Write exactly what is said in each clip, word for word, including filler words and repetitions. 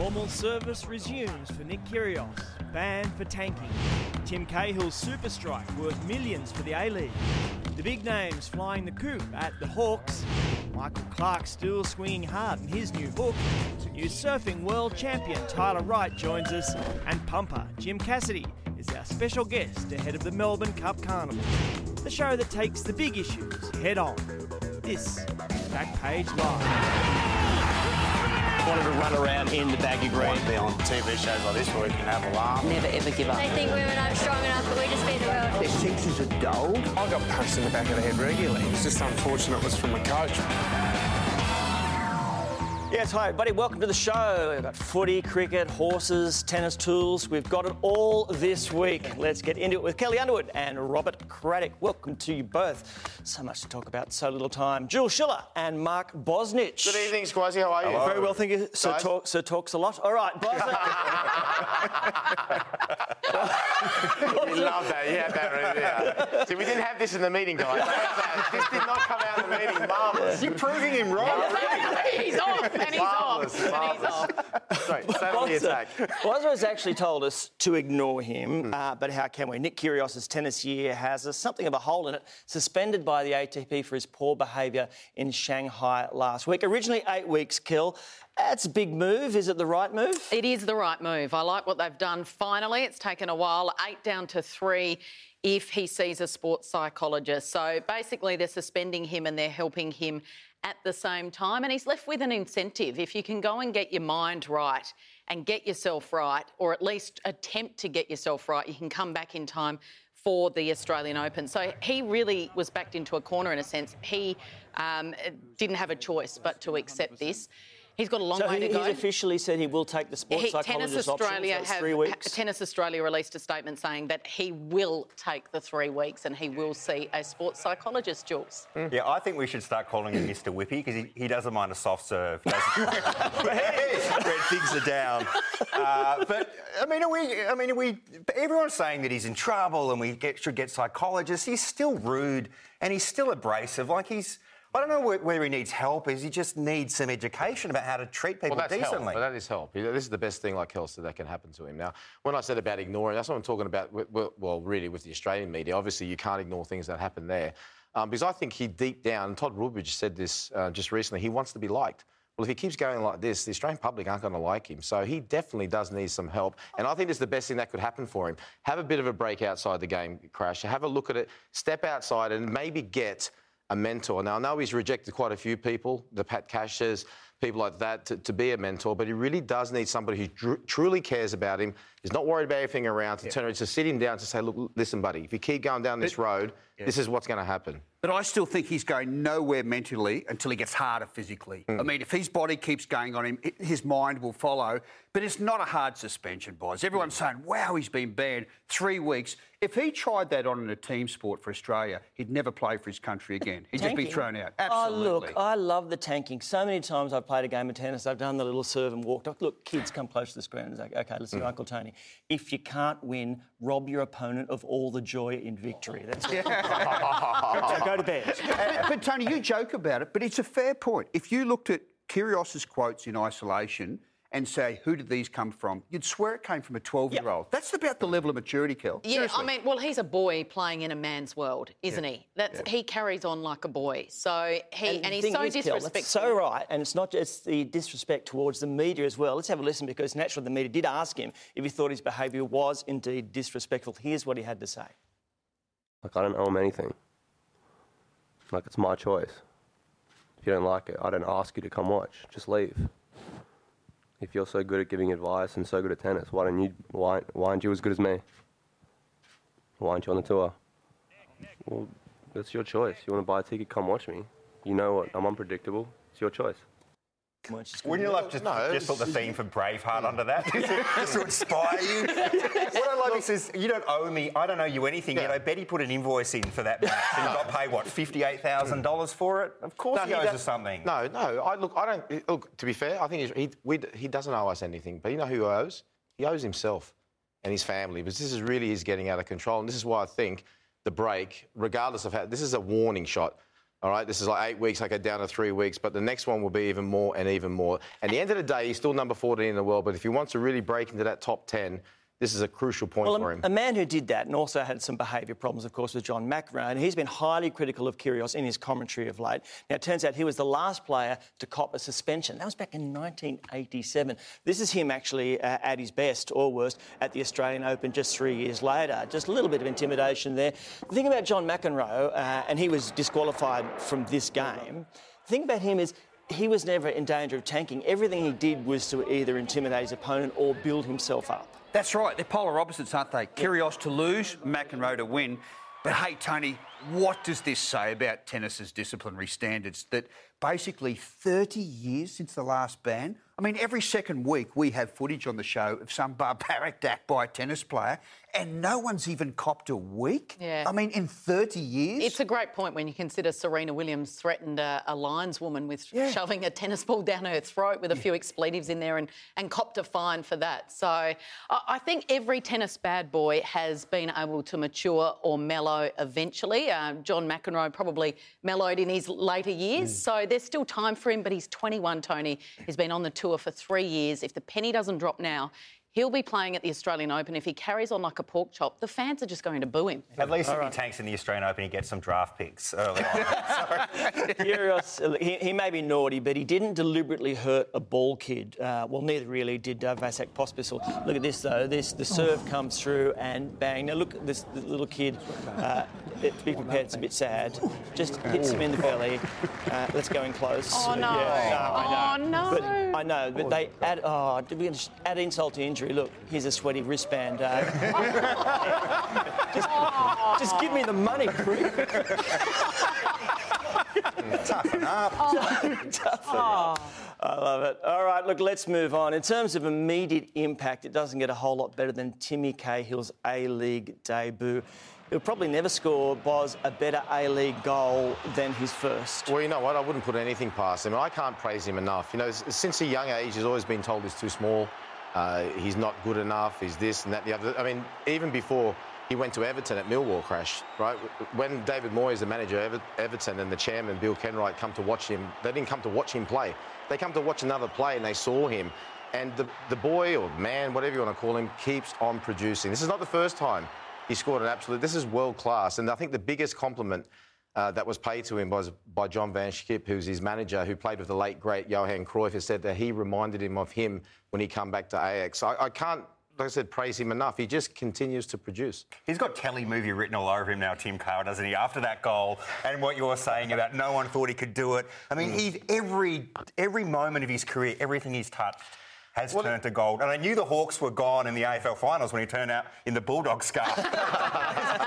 Normal service resumes for Nick Kyrgios, banned for tanking. Tim Cahill's super strike worth millions for the A-League. The big names flying the coup at the Hawks. Michael Clarke still swinging hard in his new book. New surfing world champion Tyler Wright joins us. And pumper Jim Cassidy is our special guest ahead of the Melbourne Cup Carnival. The show that takes the big issues head on. This is Backpage Live. Wanted to run around in the baggy green. Want to be on T V shows like this where we can have a laugh. Never ever give up. They think women aren't strong enough, but we just beat the world. Their sixes are dulled. I got punched in the back of the head regularly. It's just unfortunate it was from a coach. Yes, hi everybody, welcome to the show. We've got footy, cricket, horses, tennis tools. We've got it all this week. Let's get into it with Kelly Underwood and Robert Craddock. Welcome to you both. So much to talk about, so little time. Jules Schiller and Mark Bosnich. Good evening, Squazzy, how are you? Hello. Very well, thank you. Sir, talk, Sir talks a lot. All right, Bosnich. We love that, you had that right there. See, we didn't have this in the meeting, guys. This did not come out of the meeting, marvellous. You're proving him wrong. He's off. And he's marvelous, off. Marvelous. And he's off. Sorry, the attack. Bosner has actually told us to ignore him, mm. uh, but how can we? Nick Kyrgios's tennis year has a, something of a hole in it, suspended by the A T P for his poor behaviour in Shanghai last week. Originally eight weeks, Kill. That's a big move. Is it the right move? It is the right move. I like what they've done finally. It's taken a while. Eight down to three if he sees a sports psychologist. So basically they're suspending him and they're helping him at the same time, and he's left with an incentive. If you can go and get your mind right and get yourself right, or at least attempt to get yourself right, you can come back in time for the Australian Open. So he really was backed into a corner in a sense. He um, didn't have a choice but to accept this. He's got a long so way he, to go. So he's officially said he will take the sports he, psychologist option for three weeks? Tennis Australia released a statement saying that he will take the three weeks and he will see a sports psychologist, Jules. Mm. Yeah, I think we should start calling him Mister Whippy because he, he doesn't mind a soft serve. Red figs are down. Uh, but, I mean, are we... I mean, are we... Everyone's saying that he's in trouble and we get, should get psychologists. He's still rude and he's still abrasive. Like, he's... I don't know whether he needs help. Is he just needs some education about how to treat people well, that's decently? Help. That is help. This is the best thing, like Kel said, that can happen to him. Now, when I said about ignoring, that's what I'm talking about. Well, really, with the Australian media, obviously you can't ignore things that happen there, um, because I think he deep down. Todd Rubidge said this uh, just recently. He wants to be liked. Well, if he keeps going like this, the Australian public aren't going to like him. So he definitely does need some help. And I think it's the best thing that could happen for him. Have a bit of a break outside the game, Crash. Have a look at it. Step outside and maybe get a mentor. Now, I know he's rejected quite a few people, the Pat Cashes, people like that, to, to be a mentor, but he really does need somebody who dr- truly cares about him, is not worried about everything around, to yeah. turn to sit him down to say, look, listen, buddy, if you keep going down this road, yeah. this is what's going to happen. But I still think he's going nowhere mentally until he gets harder physically. Mm. I mean, if his body keeps going on him, it, his mind will follow. But it's not a hard suspension, boys. Everyone's mm. saying, wow, he's been banned three weeks. If he tried that on in a team sport for Australia, he'd never play for his country again. He'd tanking. just be thrown out. Absolutely. Oh, look, I love the tanking. So many times I've played a game of tennis, I've done the little serve and walked. Look, kids, come close to the screen. And say, OK, let's do mm. Uncle Tony. If you can't win, rob your opponent of all the joy in victory. That's what yeah. So go to bed. But, but, Tony, you joke about it, but it's a fair point. If you looked at Kyrgios's quotes in isolation and say, who did these come from? You'd swear it came from a twelve-year-old. Yep. That's about the level of maturity, Kel. Yeah, seriously. I mean, well, he's a boy playing in a man's world, isn't yeah. he? That's yeah. He carries on like a boy. So he and, and he's so is, disrespectful. That's so right, and it's not just the disrespect towards the media as well. Let's have a listen, because naturally the media did ask him if he thought his behaviour was indeed disrespectful. Here's what he had to say. Like, I don't owe him anything. Like, it's my choice. If you don't like it, I don't ask you to come watch. Just leave. If you're so good at giving advice and so good at tennis, why don't you? Why, why aren't you as good as me? Why aren't you on the tour? Well, that's your choice. You want to buy a ticket? Come watch me. You know what? I'm unpredictable. It's your choice. Wouldn't you love to no, just put the theme for Braveheart mm. under that? Just to inspire you? What I love is, is, you don't owe me, I don't owe you anything, yeah. yet I bet he put an invoice in for that match and got paid, what, fifty-eight thousand dollars for it? Of course no, he, he owes us something. No, no, I, look, I don't... Look, to be fair, I think he, we, he doesn't owe us anything, but you know who owes? He owes himself and his family, because this is really is getting out of control, and this is why I think the break, regardless of how... This is a warning shot. All right, this is like eight weeks. I go down to three weeks, but the next one will be even more and even more. At the end of the day, he's still number fourteen in the world, but if he wants to really break into that top ten, this is a crucial point well, for him. A man who did that and also had some behaviour problems, of course, with John McEnroe, and he's been highly critical of Kyrgios in his commentary of late. Now, it turns out he was the last player to cop a suspension. That was back in nineteen eighty-seven. This is him actually uh, at his best or worst at the Australian Open just three years later. Just a little bit of intimidation there. The thing about John McEnroe, uh, and he was disqualified from this game, the thing about him is he was never in danger of tanking. Everything he did was to either intimidate his opponent or build himself up. That's right. They're polar opposites, aren't they? Kyrgios to lose, McEnroe to win. But, hey, Tony, what does this say about tennis's disciplinary standards that basically thirty years since the last ban? I mean, every second week we have footage on the show of some barbaric act by a tennis player and no one's even copped a week? Yeah. I mean, in thirty years? It's a great point when you consider Serena Williams threatened a, a lineswoman with yeah. shoving a tennis ball down her throat with a yeah. few expletives in there and, and copped a fine for that. So I, I think every tennis bad boy has been able to mature or mellow eventually. Uh, John McEnroe probably mellowed in his later years, mm. so there's still time for him, but he's twenty-one, Tony. He's been on the tour for three years. If the penny doesn't drop now, he'll be playing at the Australian Open. If he carries on like a pork chop, the fans are just going to boo him. At least All if right. he tanks in the Australian Open, he gets some draft picks early on. Kyrgios, he, he may be naughty, but he didn't deliberately hurt a ball kid. Uh, well, neither really did uh, Vasek Pospisil. Look at this, though. This The serve comes through and bang. Now, look at this the little kid. Uh, it, to be prepared, it's a bit sad. Just hits him in the belly. Uh, let's go in close. Oh, no. Yeah. no I know. Oh, no. But, I know, but oh, they add... Oh, did we add insult to injury? Look, here's a sweaty wristband. Uh, just, just give me the money, prick. Toughen up. Oh. Toughen up. Oh. I love it. All right, look, let's move on. In terms of immediate impact, it doesn't get a whole lot better than Timmy Cahill's A-League debut. He'll probably never score, Boz, a better A-League goal than his first. Well, you know what? I wouldn't put anything past him. I can't praise him enough. You know, since a young age, he's always been told he's too small. Uh, he's not good enough, he's this and that, the other. I mean, even before he went to Everton at Millwall crash, right? When David Moyes, the manager of Ever- Everton, and the chairman, Bill Kenwright, come to watch him, they didn't come to watch him play. They come to watch another play and they saw him. And the, the boy or man, whatever you want to call him, keeps on producing. This is not the first time he scored an absolute... This is world class. And I think the biggest compliment uh, that was paid to him was by John Van Schip, who's his manager, who played with the late, great Johan Cruyff, who said that he reminded him of him when he come back to Ajax. I, I can't, like I said, praise him enough. He just continues to produce. He's got Telly movie written all over him now, Tim Cahill, doesn't he, after that goal and what you're saying about no one thought he could do it. I mean, mm. he's every, every moment of his career, everything he's touched has well, turned to gold. And I knew the Hawks were gone in the A F L Finals when he turned out in the Bulldogs scarf.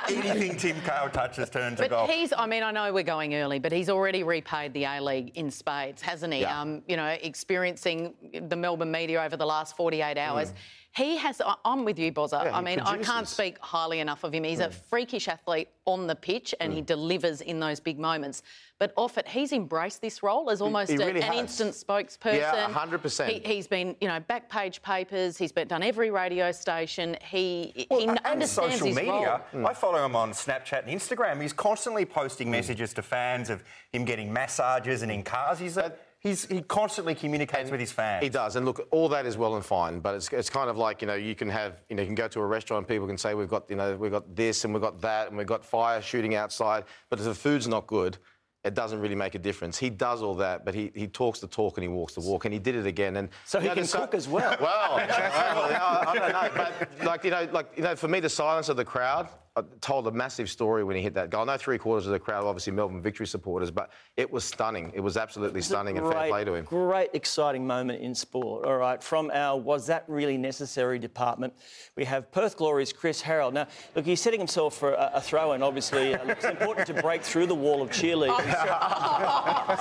Anything Tim Cahill touches turns but to gold. But he's, I mean, I know we're going early, but he's already repaid the A-League in spades, hasn't he? Yeah. Um, you know, experiencing the Melbourne media over the last forty-eight hours. Mm. He has... I'm with you, Bozza. Yeah, I mean, produces. I can't speak highly enough of him. He's mm. a freakish athlete on the pitch and mm. he delivers in those big moments. But off it, he's embraced this role as almost he, he really a, an instant spokesperson. Yeah, one hundred percent. He, he's been, you know, back page papers. He's been done every radio station. He, well, he and understands social his media. Role. Mm. I follow him on Snapchat and Instagram. He's constantly posting mm. messages to fans of him getting massages and in cars. He's a... He's, he constantly communicates and with his fans. He does, and look, all that is well and fine, but it's it's kind of like, you know, you can have, you know, you can go to a restaurant and people can say, we've got, you know, we've got this and we've got that and we've got fire shooting outside, but if the food's not good, it doesn't really make a difference. He does all that, but he, he talks the talk and he walks the walk, and he did it again. And so he know, can cook so, as well. Well, well, I don't know, but like you know, like you know, for me, the silence of the crowd I told a massive story when he hit that goal. I know three quarters of the crowd, obviously Melbourne Victory supporters, but it was stunning. It was absolutely it was stunning, great, and fair play to him. Great, exciting moment in sport. All right, from our was that really necessary department, we have Perth Glory's Chris Harreld. Now, look, he's setting himself for a, a throw-in. Obviously, uh, look, it's important to break through the wall of cheerleaders.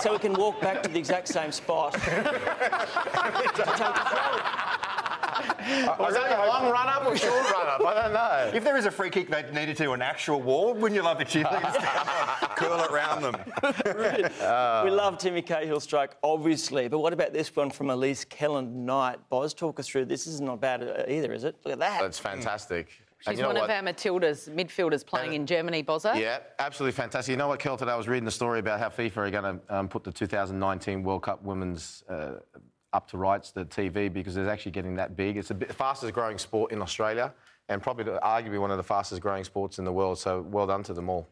So we can walk back to the exact same spot. Was that a long run-up or short run-up? I don't know. If there is a free kick they needed to an actual wall, wouldn't you love the cheerleaders to curl it round them? uh. We love Timmy Cahill's strike, obviously, but what about this one from Elise Kelland Knight? Boz, talk us through. This is not bad either, is it? Look at that. That's fantastic. She's one of our Matildas, midfielders playing in Germany, Bozza. Yeah, absolutely fantastic. You know what, Kel, today I was reading the story about how FIFA are going to um, put the two thousand nineteen World Cup women's uh, up to rights, the T V, because it's actually getting that big. It's the fastest growing sport in Australia and probably arguably one of the fastest growing sports in the world, so well done to them all.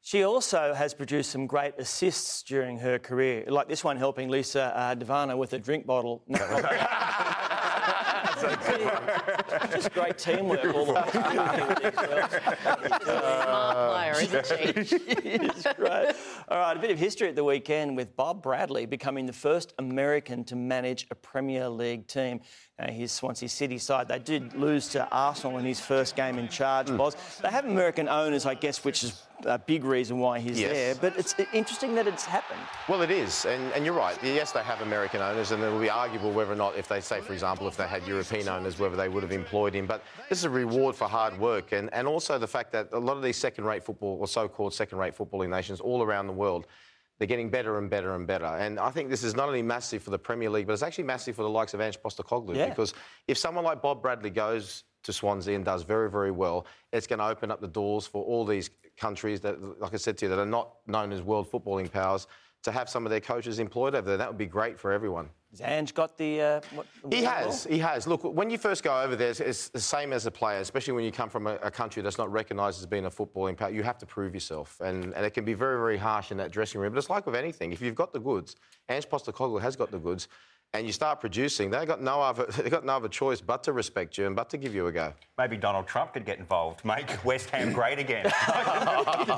She also has produced some great assists during her career, like this one helping Lisa uh, Devana with a drink bottle. No. Just great teamwork all the time. She's a smart player, isn't she? She's great. All right, a bit of history at the weekend with Bob Bradley becoming the first American to manage a Premier League team. Uh, his Swansea City side, they did lose to Arsenal in his first game in charge, mm. Boz. They have American owners, I guess, which is a big reason why he's yes. there. But it's interesting that it's happened. Well, it is, and, and you're right. Yes, they have American owners, and it will be arguable whether or not, if they say, for example, if they had European owners, whether they would have employed him. But this is a reward for hard work, and, and also the fact that a lot of these second-rate football, or so-called second-rate footballing nations all around the world, they're getting better and better and better. And I think this is not only massive for the Premier League, but it's actually massive for the likes of Ange Postecoglou. Yeah. Because if someone like Bob Bradley goes to Swansea and does very, very well, it's going to open up the doors for all these countries that, like I said to you, that are not known as world footballing powers, to have some of their coaches employed over there. That would be great for everyone. Has Ange got the... Uh, what, he has, he has. Look, when you first go over there, it's, it's the same as a player, especially when you come from a, a country that's not recognised as being a footballing power. You have to prove yourself, and, and it can be very, very harsh in that dressing room. But it's like with anything. If you've got the goods, Ange Postecoglou has got the goods, and you start producing, they've got no other, they've got no other choice but to respect you and but to give you a go. Maybe Donald Trump could get involved. Make West Ham great again.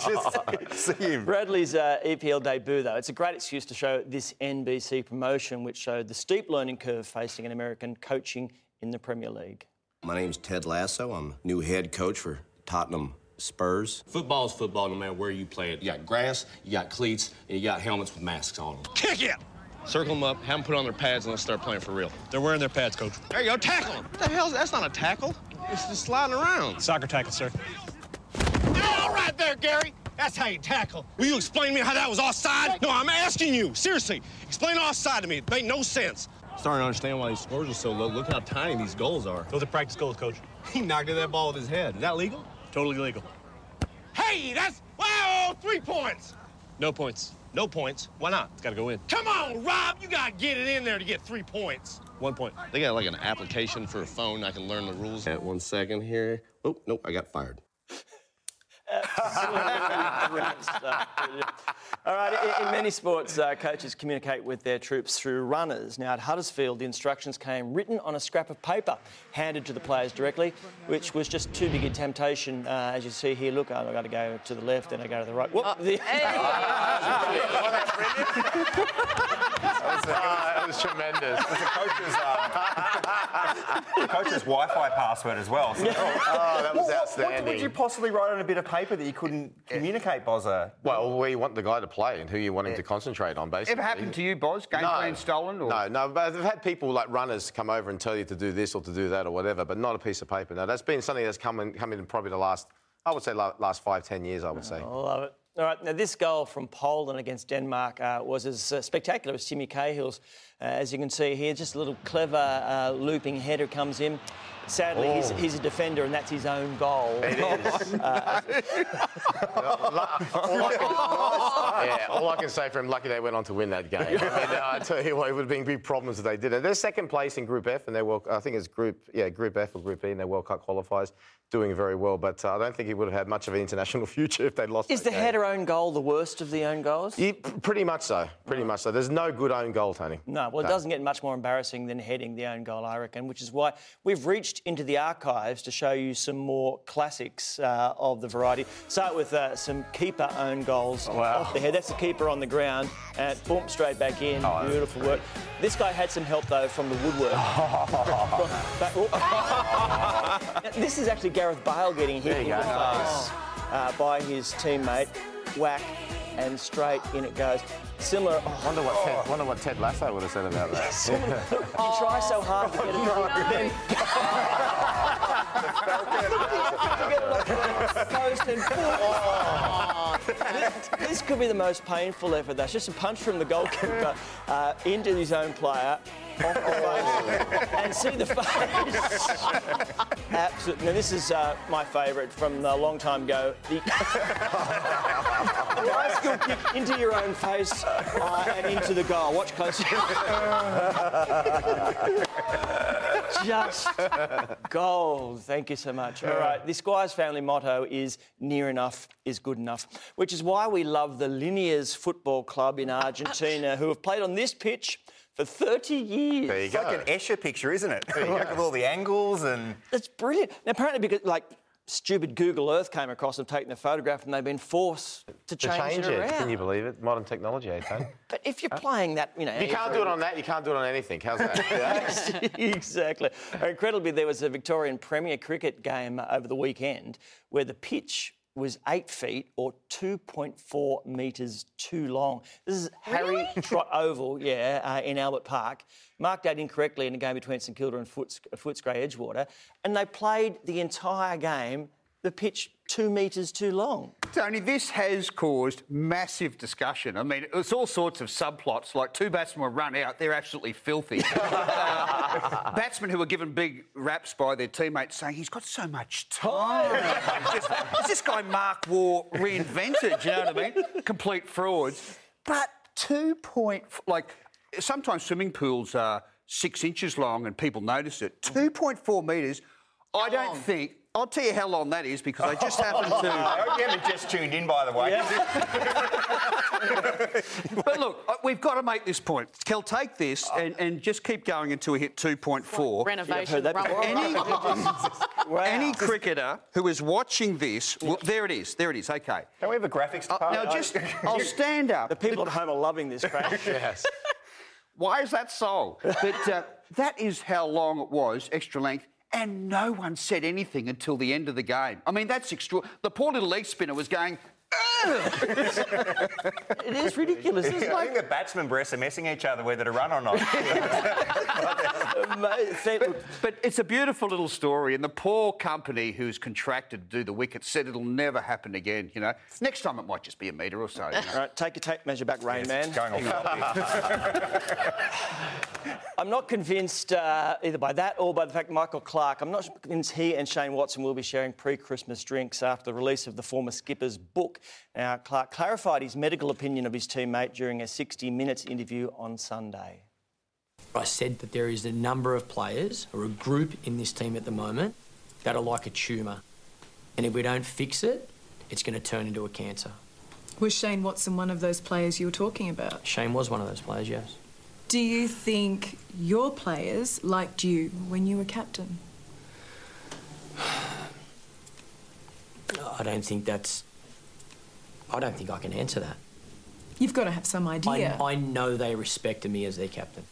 Just see him. Bradley's uh, E P L debut, though, it's a great excuse to show this N B C promotion, which showed the steep learning curve facing an American coaching in the Premier League. My name's Ted Lasso. I'm new head coach for Tottenham Spurs. Football's football no matter where you play it. You got grass, you got cleats, and you got helmets with masks on them. Kick it! Circle them up, have them put on their pads, and let's start playing for real. They're wearing their pads, Coach. There you go, tackle them. What the hell? That's not a tackle. It's just sliding around. Soccer tackle, sir. Yeah, all right there, Gary. That's how you tackle. Will you explain to me how that was offside? No, I'm asking you. Seriously, explain offside to me. It made no sense. I'm starting to understand why these scores are so low. Look how tiny these goals are. Those are practice goals, Coach. He knocked at that ball with his head. Is that legal? Totally legal. Hey, that's... Wow, three points. No points. No points. Why not? It's got to go in. Come on, Rob. You got to get it in there to get three points. One point. They got like an application for a phone. I can learn the rules. At one second here. Oh, nope. I got fired. All right. In, in many sports, uh, coaches communicate with their troops through runners. Now, at Huddersfield, the instructions came written on a scrap of paper, handed to the players directly, which was just too big a temptation. Uh, as you see here, look, I've got to go to the left, then I go to the right. Whoop. Oh, the... Hey. That was, uh, it was tremendous. It was the coach's, um, coach's Wi-Fi password as well. So. Oh, that was well, outstanding. What, what did you possibly write on a bit of paper that you couldn't communicate, Bozza? Well, we want the guy to play and who you want him yeah. to concentrate on, basically. Ever happened to you, Boz? Game no. plan stolen? Or... No, no, but I've had people like runners come over and tell you to do this or to do that or whatever, but not a piece of paper. Now, that's been something that's come in, come in probably the last, I would say, last five, ten years, I would say. Oh, I love it. All right, now this goal from Poland against Denmark uh, was as uh, spectacular as Timmy Cahill's. Uh, as you can see here, just a little clever uh, looping header comes in. Sadly, oh. he's, he's a defender, and that's his own goal. It is. Uh, yeah, all I can say for him, lucky they went on to win that game. I, mean, I tell you what, it would have been big problems if they did it. They're second place in Group F, and they're well, I think it's Group yeah Group F or Group E, and their World Cup qualifiers, doing very well. But uh, I don't think he would have had much of an international future if they'd lost. Is the game. Header own goal the worst of the own goals? Yeah, pretty much so. Pretty much so. There's no good own goal, Tony. No, well, it no. doesn't get much more embarrassing than heading the own goal, I reckon, which is why we've reached into the archives to show you some more classics uh, of the variety. Start with uh, some keeper own goals. Oh, wow. Off the head. That's the keeper on the ground. And boom, straight back in. Oh, beautiful work. This guy had some help, though, from the woodwork. But, oh. Now, this is actually Gareth Bale getting hit in the face uh, by his teammate. Whack. And straight in it goes. Similar. Oh, wonder what Ted, oh. wonder what Ted Lasso would have said about that. You try so hard to get it wrong, then. This could be the most painful effort. That's just a punch from the goalkeeper uh, into his own player. on the face and see the face. Absolutely. Now, this is uh, my favourite from a long time ago. The high school kick into your own face uh, and into the goal. Watch closely. Just gold. Thank you so much. All right. The Squires family motto is near enough is good enough, which is why we love the Liniers Football Club in Argentina, who have played on this pitch for thirty years. There you it's go. Like an Escher picture, isn't it? There you go. Look at all the angles and... That's brilliant. Now, apparently, because, like, stupid Google Earth came across and taken a photograph and they've been forced to change, to change it, it around. Can you believe it? Modern technology, eh, Tony? But if you're playing that, you know... You can't do it on that, you can't do it on anything. How's that? Exactly. Incredibly, there was a Victorian Premier Cricket game over the weekend where the pitch was eight feet or two point four metres too long. This is Harry really? Trot Oval, yeah, uh, in Albert Park. Marked out incorrectly in a game between St Kilda and Foots, Footscray Edgewater. And they played the entire game, the pitch two metres too long. Tony, this has caused massive discussion. I mean, it's all sorts of subplots, like two batsmen were run out, they're absolutely filthy. uh, batsmen who were given big raps by their teammates saying, he's got so much time. Just, it's this guy Mark Waugh reinvented, do you know what I mean? Complete frauds. But two point... Like, sometimes swimming pools are six inches long and people notice it. two point four metres, I don't long. think... I'll tell you how long that is because I just happened to... I hope you haven't just tuned in, by the way. Yeah. But look, we've got to make this point. Kel, take this and, and just keep going until we hit two point four. Renovation. Yeah, any, wow. any cricketer who is watching this... Well, there it is, there it is, OK. Don't we have a graphics department? Uh, now, just... I'll stand up. The people the... at home are loving this crash. Yes. Why is that so? But uh, that is how long it was, extra length. And no one said anything until the end of the game. I mean, that's extraordinary. The poor little leg spinner was going... It is ridiculous. It's I like... think the batsmen were SMSing each other whether to run or not. but, but it's a beautiful little story, and the poor company who's contracted to do the wicket said it'll never happen again, you know. Next time it might just be a metre or so. You know? All right, take a tape measure back, Rain Man. It's going off. I'm not convinced uh, either by that or by the fact Michael Clarke, I'm not convinced he and Shane Watson will be sharing pre-Christmas drinks after the release of the former skipper's book. Now, Clarke clarified his medical opinion of his teammate during a sixty minutes interview on Sunday. I said that there is a number of players or a group in this team at the moment that are like a tumour. And if we don't fix it, it's going to turn into a cancer. Was Shane Watson one of those players you were talking about? Shane was one of those players, yes. Do you think your players liked you when you were captain? I don't think that's... I don't think I can answer that. You've got to have some idea. I, I know they respected me as their captain.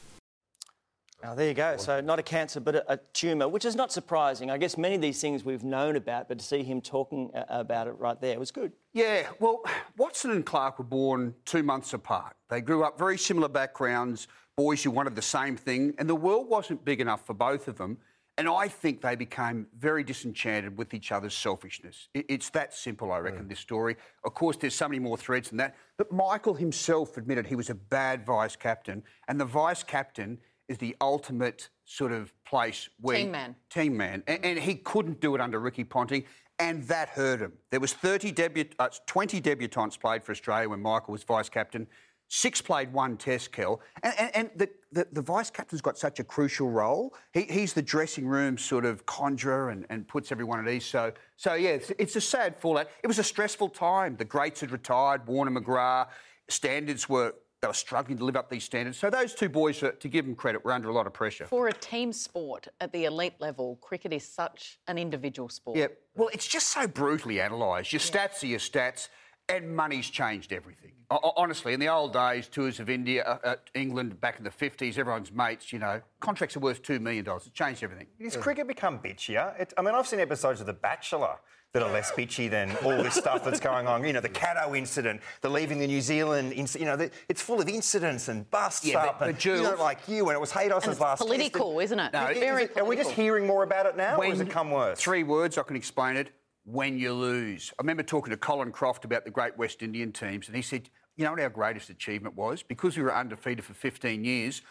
Now, there you go. So not a cancer, but a, a tumour, which is not surprising. I guess many of these things we've known about, but to see him talking about it right there was good. Yeah, well, Watson and Clarke were born two months apart. They grew up very similar backgrounds, boys who wanted the same thing, and the world wasn't big enough for both of them. And I think they became very disenchanted with each other's selfishness. It's that simple, I reckon, mm. this story. Of course, there's so many more threads than that. But Michael himself admitted he was a bad vice-captain, and the vice-captain is the ultimate sort of place where... Team man. Team man. And, and he couldn't do it under Ricky Ponting, and that hurt him. There was thirty debu- uh, twenty debutants played for Australia when Michael was vice-captain. Six played one test, Kel. And, and, and the, the, the vice-captain's got such a crucial role. He, he's the dressing room sort of conjurer and, and puts everyone at ease. So, so yeah, it's, it's a sad fallout. It was a stressful time. The greats had retired, Warner McGrath. Standards were... They were struggling to live up these standards. So those two boys, to give them credit, were under a lot of pressure. For a team sport at the elite level, cricket is such an individual sport. Yeah. Well, it's just so brutally analysed. Your yeah. stats are your stats... And money's changed everything. Honestly, in the old days, tours of India, uh, England, back in the fifties, everyone's mates, you know, contracts are worth two million dollars. It's changed everything. Has yeah. cricket become bitchier? It, I mean, I've seen episodes of The Bachelor that are less bitchy than all this stuff that's going on. You know, the Caddo incident, the leaving the New Zealand incident. You know, the, it's full of incidents and busts yeah, up. But, and, but Jules, you know, like you, and it was Haydos's last political, test. Isn't it? No, it's very is it, political. Are we just hearing more about it now, when, or has it come worse? Three words, I can explain it. When you lose. I remember talking to Colin Croft about the great West Indian teams and he said, you know what our greatest achievement was? Because we were undefeated for fifteen years,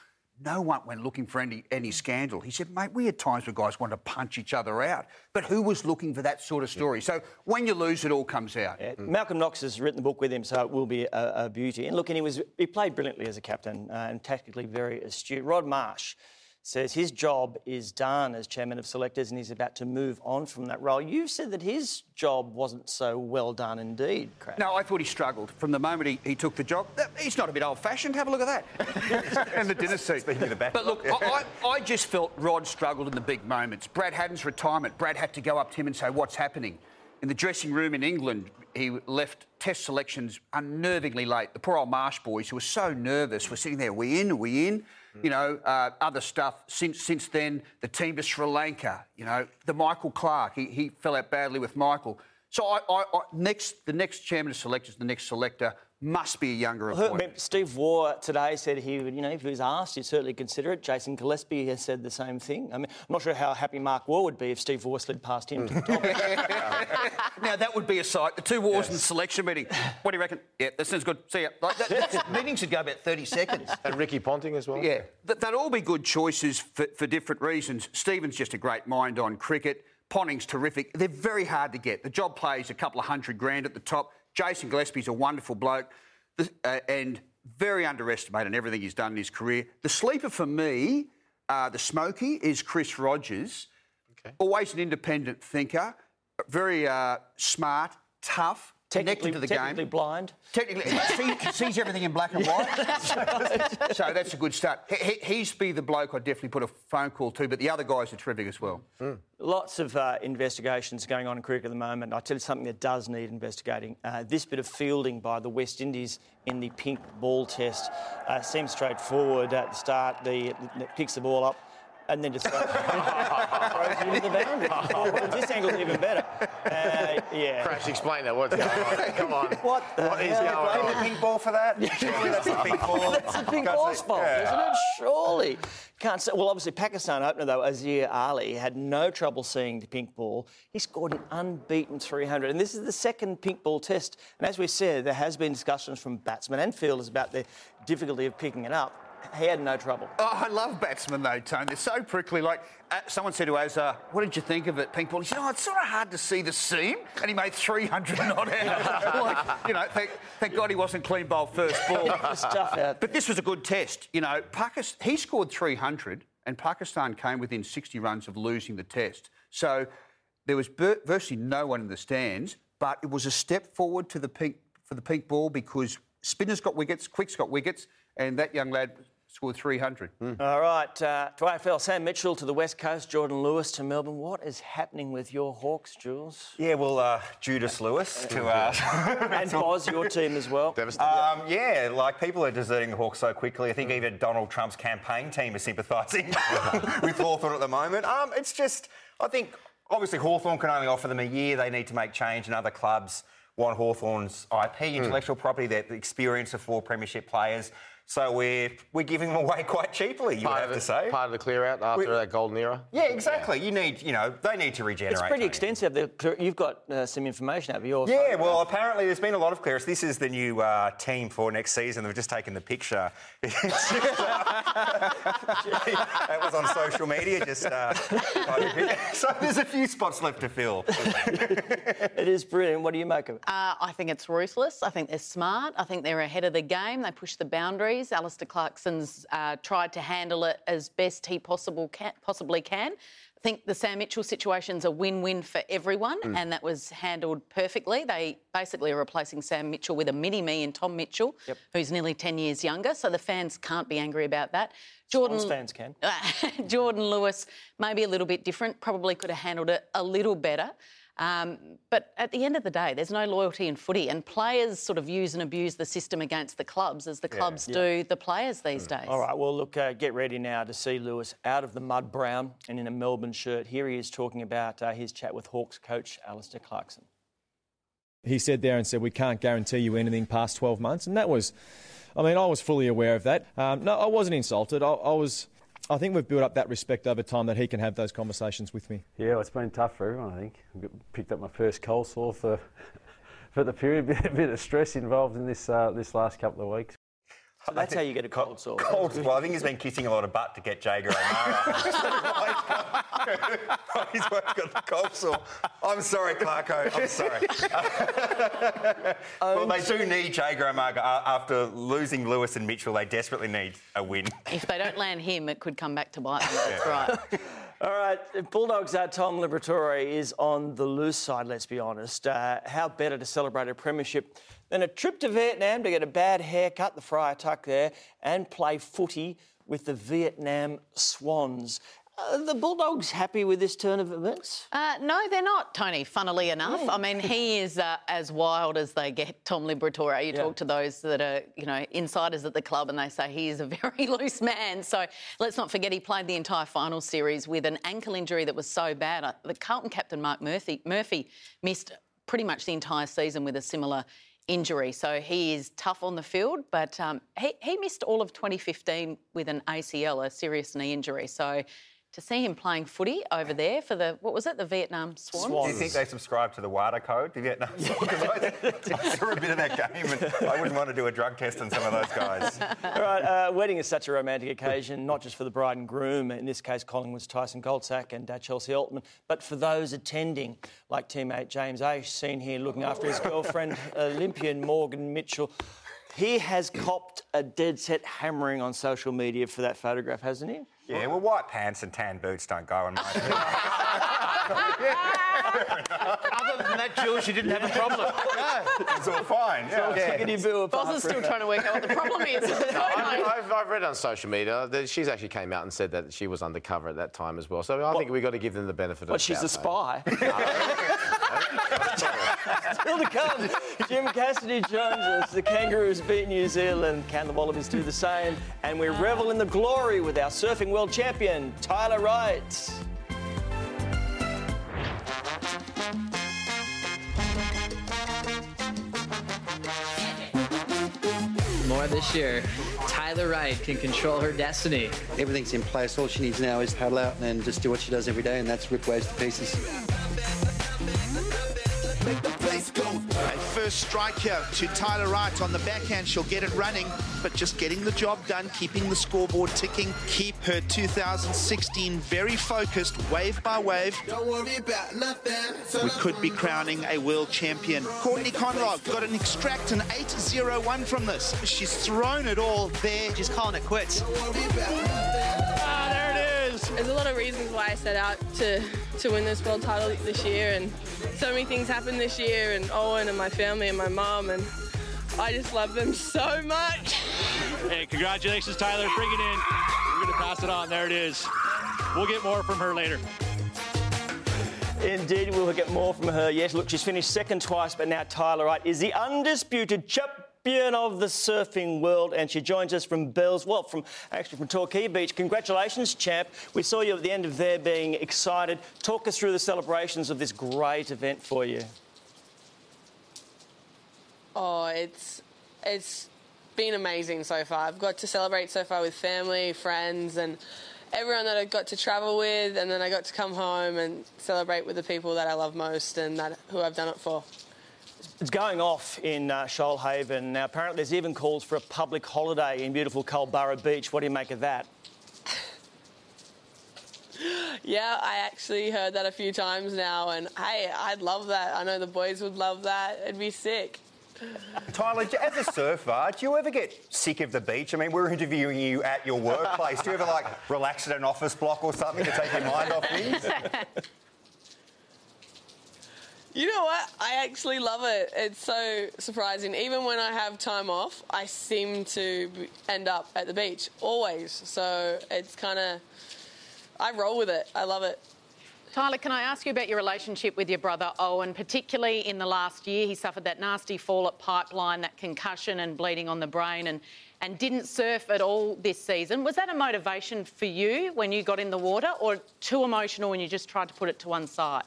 no one went looking for any, any scandal. He said, mate, we had times where guys wanted to punch each other out, but who was looking for that sort of story? Yeah. So when you lose, it all comes out. Yeah. Mm. Malcolm Knox has written the book with him, so it will be a, a beauty. And look, and he was he played brilliantly as a captain uh, and tactically very astute. Rod Marsh says his job is done as chairman of selectors and he's about to move on from that role. You said that his job wasn't so well done indeed, Craig. No, I thought he struggled. From the moment he, he took the job, he's not a bit old-fashioned. Have a look at that. And the dinner seat. Speaking of the back. But look, I, I, I just felt Rod struggled in the big moments. Brad Haddin's retirement. Brad had to go up to him and say, what's happening? In the dressing room in England, he left test selections unnervingly late. The poor old Marsh boys, who were so nervous, were sitting there, are we in, are we in? You know, uh, other stuff. Since since then, the team to Sri Lanka, you know, the Michael Clarke, he, he fell out badly with Michael. So I, I, I next the next chairman of selectors, the next selector, must be a younger appointment. I mean, Steve Waugh today said he would, you know, if he was asked, he'd certainly consider it. Jason Gillespie has said the same thing. I mean, I'm not sure how happy Mark Waugh would be if Steve Waugh slid past him to the top. Now, that would be a sight. The two Waughs yes. in the selection meeting. What do you reckon? Yeah, that sounds good. See ya. Like, that meeting should go about thirty seconds. And Ricky Ponting as well. Yeah. Th that'd all be good choices for, for different reasons. Stephen's just a great mind on cricket. Ponting's terrific. They're very hard to get. The job plays a couple of hundred grand at the top. Jason Gillespie's a wonderful bloke uh, and very underestimated in everything he's done in his career. The sleeper for me, uh, the smoky, is Chris Rogers. Okay. Always an independent thinker, very uh, smart, tough, connected to the technically game. Blind. Technically blind. Sees, sees everything in black and white. so, so that's a good start. He, he's be the bloke I'd definitely put a phone call to, but the other guys are terrific as well. Mm. Lots of uh, investigations going on in cricket at the moment. I tell you something that does need investigating. Uh, this bit of fielding by the West Indies in the pink ball test uh, seems straightforward at the start. The, the picks the ball up and then just throws you into the boundary. Oh, well, this angle's even better. Uh, yeah. Crash, explain that. What's going on? Come on. What, the what is going on? Blame the pink ball for that? Surely that's a pink ball. That's a pink ball's fault, yeah. isn't it? Surely. Can't say. Well, obviously, Pakistan opener, though, Azhar Ali, had no trouble seeing the pink ball. He scored an unbeaten three hundred. And this is the second pink ball test. And as we said, there has been discussions from batsmen and fielders about the difficulty of picking it up. He had no trouble. Oh, I love batsmen, though, Tone. They're so prickly. Like, uh, someone said to Azhar, what did you think of it, pink ball? He said, oh, it's sort of hard to see the seam. And he made three hundred not out. Like, you know, thank, thank God he wasn't clean bowl first ball. Stuff out but this was a good test. You know, Pakistan, he scored three hundred and Pakistan came within sixty runs of losing the test. So there was virtually no one in the stands, but it was a step forward to the pink, for the pink ball because spinners got wickets, quicks got wickets, and that young lad scored three hundred. Mm. All right, uh, to A F L, Sam Mitchell to the West Coast, Jordan Lewis to Melbourne. What is happening with your Hawks, Jules? Yeah, well, uh, Judas Lewis to... Uh... and Boz, your team as well. Um, yeah, like, people are deserting the Hawks so quickly. I think mm. even Donald Trump's campaign team is sympathising with Hawthorn at the moment. Um, it's just, I think, obviously, Hawthorn can only offer them a year. They need to make change in other clubs. Want Hawthorn's I P, intellectual mm. property, their experience of four premiership players. So we're, we're giving them away quite cheaply, you part have the, to say. Part of the clear-out after we, that golden era. Yeah, exactly. Yeah. You need, you know, they need to regenerate. It's pretty extensive. The, you've got uh, some information over yours. Yeah, well, right? Apparently there's been a lot of clearance. This is the new uh, team for next season. They've just taken the picture. That was on social media. Just uh, So there's a few spots left to fill. It is brilliant. What do you make of it? Uh, I think it's ruthless. I think they're smart. I think they're ahead of the game. They push the boundaries. Alistair Clarkson's uh, tried to handle it as best he possible can, possibly can. I think the Sam Mitchell situation's a win-win for everyone, mm. and that was handled perfectly. They basically are replacing Sam Mitchell with a mini-me in Tom Mitchell, yep. who's nearly ten years younger, so the fans can't be angry about that. Jordan, fans can. Jordan Lewis, maybe a little bit different, probably could have handled it a little better. Um, but at the end of the day, there's no loyalty in footy and players sort of use and abuse the system against the clubs as the yeah, clubs yeah. do the players these mm. days. All right, well, look, uh, get ready now to see Lewis out of the mud brown and in a Melbourne shirt. Here he is talking about uh, his chat with Hawks coach Alistair Clarkson. He said there and said, we can't guarantee you anything past twelve months. And that was, I mean, I was fully aware of that. Um, no, I wasn't insulted. I, I was... I think we've built up that respect over time that he can have those conversations with me. Yeah, well, it's been tough for everyone, I think. I picked up my first cold sore for, for the period. A bit of stress involved in this, uh, this last couple of weeks. So that's how you get a cold sore. Cold, well, I think he's been kissing a lot of butt to get Jager O'Mara. He's got the cold sore. I'm sorry, Clarko. I'm sorry. Well, they do need Jager O'Mara. After losing Lewis and Mitchell, they desperately need a win. If they don't land him, it could come back to bite them. That's right. All right, Bulldogs, uh, Tom Liberatore is on the loose side, let's be honest. Uh, how better to celebrate a premiership than a trip to Vietnam to get a bad haircut, the Friar Tuck there, and play footy with the Vietnam Swans. Are the Bulldogs happy with this turn of events? Uh, no, they're not, Tony, funnily enough. Yeah. I mean, he is uh, as wild as they get, Tom Liberatore. You yeah. talk to those that are, you know, insiders at the club and they say he is a very loose man. So let's not forget he played the entire final series with an ankle injury that was so bad. The Carlton captain, Mark Murphy, Murphy missed pretty much the entire season with a similar injury. So he is tough on the field, but um, he, he missed all of twenty fifteen with an A C L, a serious knee injury. So to see him playing footy over there for the, what was it, the Vietnam Swans? Swans. Do you think they subscribe to the WADA code, the Vietnam Swans? Because I, I saw a bit of that game and I wouldn't want to do a drug test on some of those guys. All right, uh, wedding is such a romantic occasion, not just for the bride and groom, in this case Collingwood's Tyson Goldsack and uh, Chelsea Altman, but for those attending, like teammate James Aish, seen here looking after his girlfriend, Olympian Morgan Mitchell. He has copped a dead-set hammering on social media for that photograph, hasn't he? Yeah, well, white pants and tan boots don't go in my head. Other than that, Jules, you didn't have a problem. No, it's all fine. It's all yeah. Boss is still trying to work out what the problem is. No, I've, I've, I've read on social media that she's actually came out and said that she was undercover at that time as well. So I what? think we've got to give them the benefit what, of the doubt. But she's a spy. Still to come, Jim Cassidy joins us. The Kangaroos beat New Zealand. Can the Wallabies do the same? And we revel in the glory with our surfing world champion, Tyler Wright. More this year, Tyler Wright can control her destiny. Everything's in place. All she needs now is paddle out and then just do what she does every day, and that's rip waves to pieces. A first strikeout to Tyler Wright on the backhand. She'll get it running, but just getting the job done, keeping the scoreboard ticking, keep her two thousand sixteen very focused, wave by wave. Don't worry about nothing. We could be crowning a world champion. Courtney Conrad got an extract, an eight zero one from this. She's thrown it all there. She's calling it quits. Ah, there it is. There's a lot of reasons why I set out to, to win this world title this year, and so many things happened this year, and Owen and my family and my mum, and I just love them so much. Hey, congratulations, Tyler. Bring it in. We're going to pass it on. There it is. We'll get more from her later. Indeed, we'll get more from her. Yes, look, she's finished second twice, but now Tyler Wright is the undisputed champion of the surfing world, and she joins us from Bells, well, from actually from Torquay Beach. Congratulations, champ. We saw you at the end of there being excited. Talk us through the celebrations of this great event for you. Oh, it's it's been amazing so far. I've got to celebrate so far with family, friends, and everyone that I got to travel with, and then I got to come home and celebrate with the people that I love most and that who I've done it for. It's going off in uh, Shoalhaven. Now, apparently there's even calls for a public holiday in beautiful Culburra Beach. What do you make of that? Yeah, I actually heard that a few times now, and, hey, I'd love that. I know the boys would love that. It'd be sick. Tyler, as a surfer, do you ever get sick of the beach? I mean, we're interviewing you at your workplace. Do you ever, like, relax at an office block or something to take your mind off things? You know what? I actually love it. It's so surprising. Even when I have time off, I seem to end up at the beach, always. So it's kind of... I roll with it. I love it. Tyler, can I ask you about your relationship with your brother Owen, particularly in the last year? He suffered that nasty fall at Pipeline, that concussion and bleeding on the brain, and, and didn't surf at all this season. Was that a motivation for you when you got in the water, or too emotional and you just tried to put it to one side?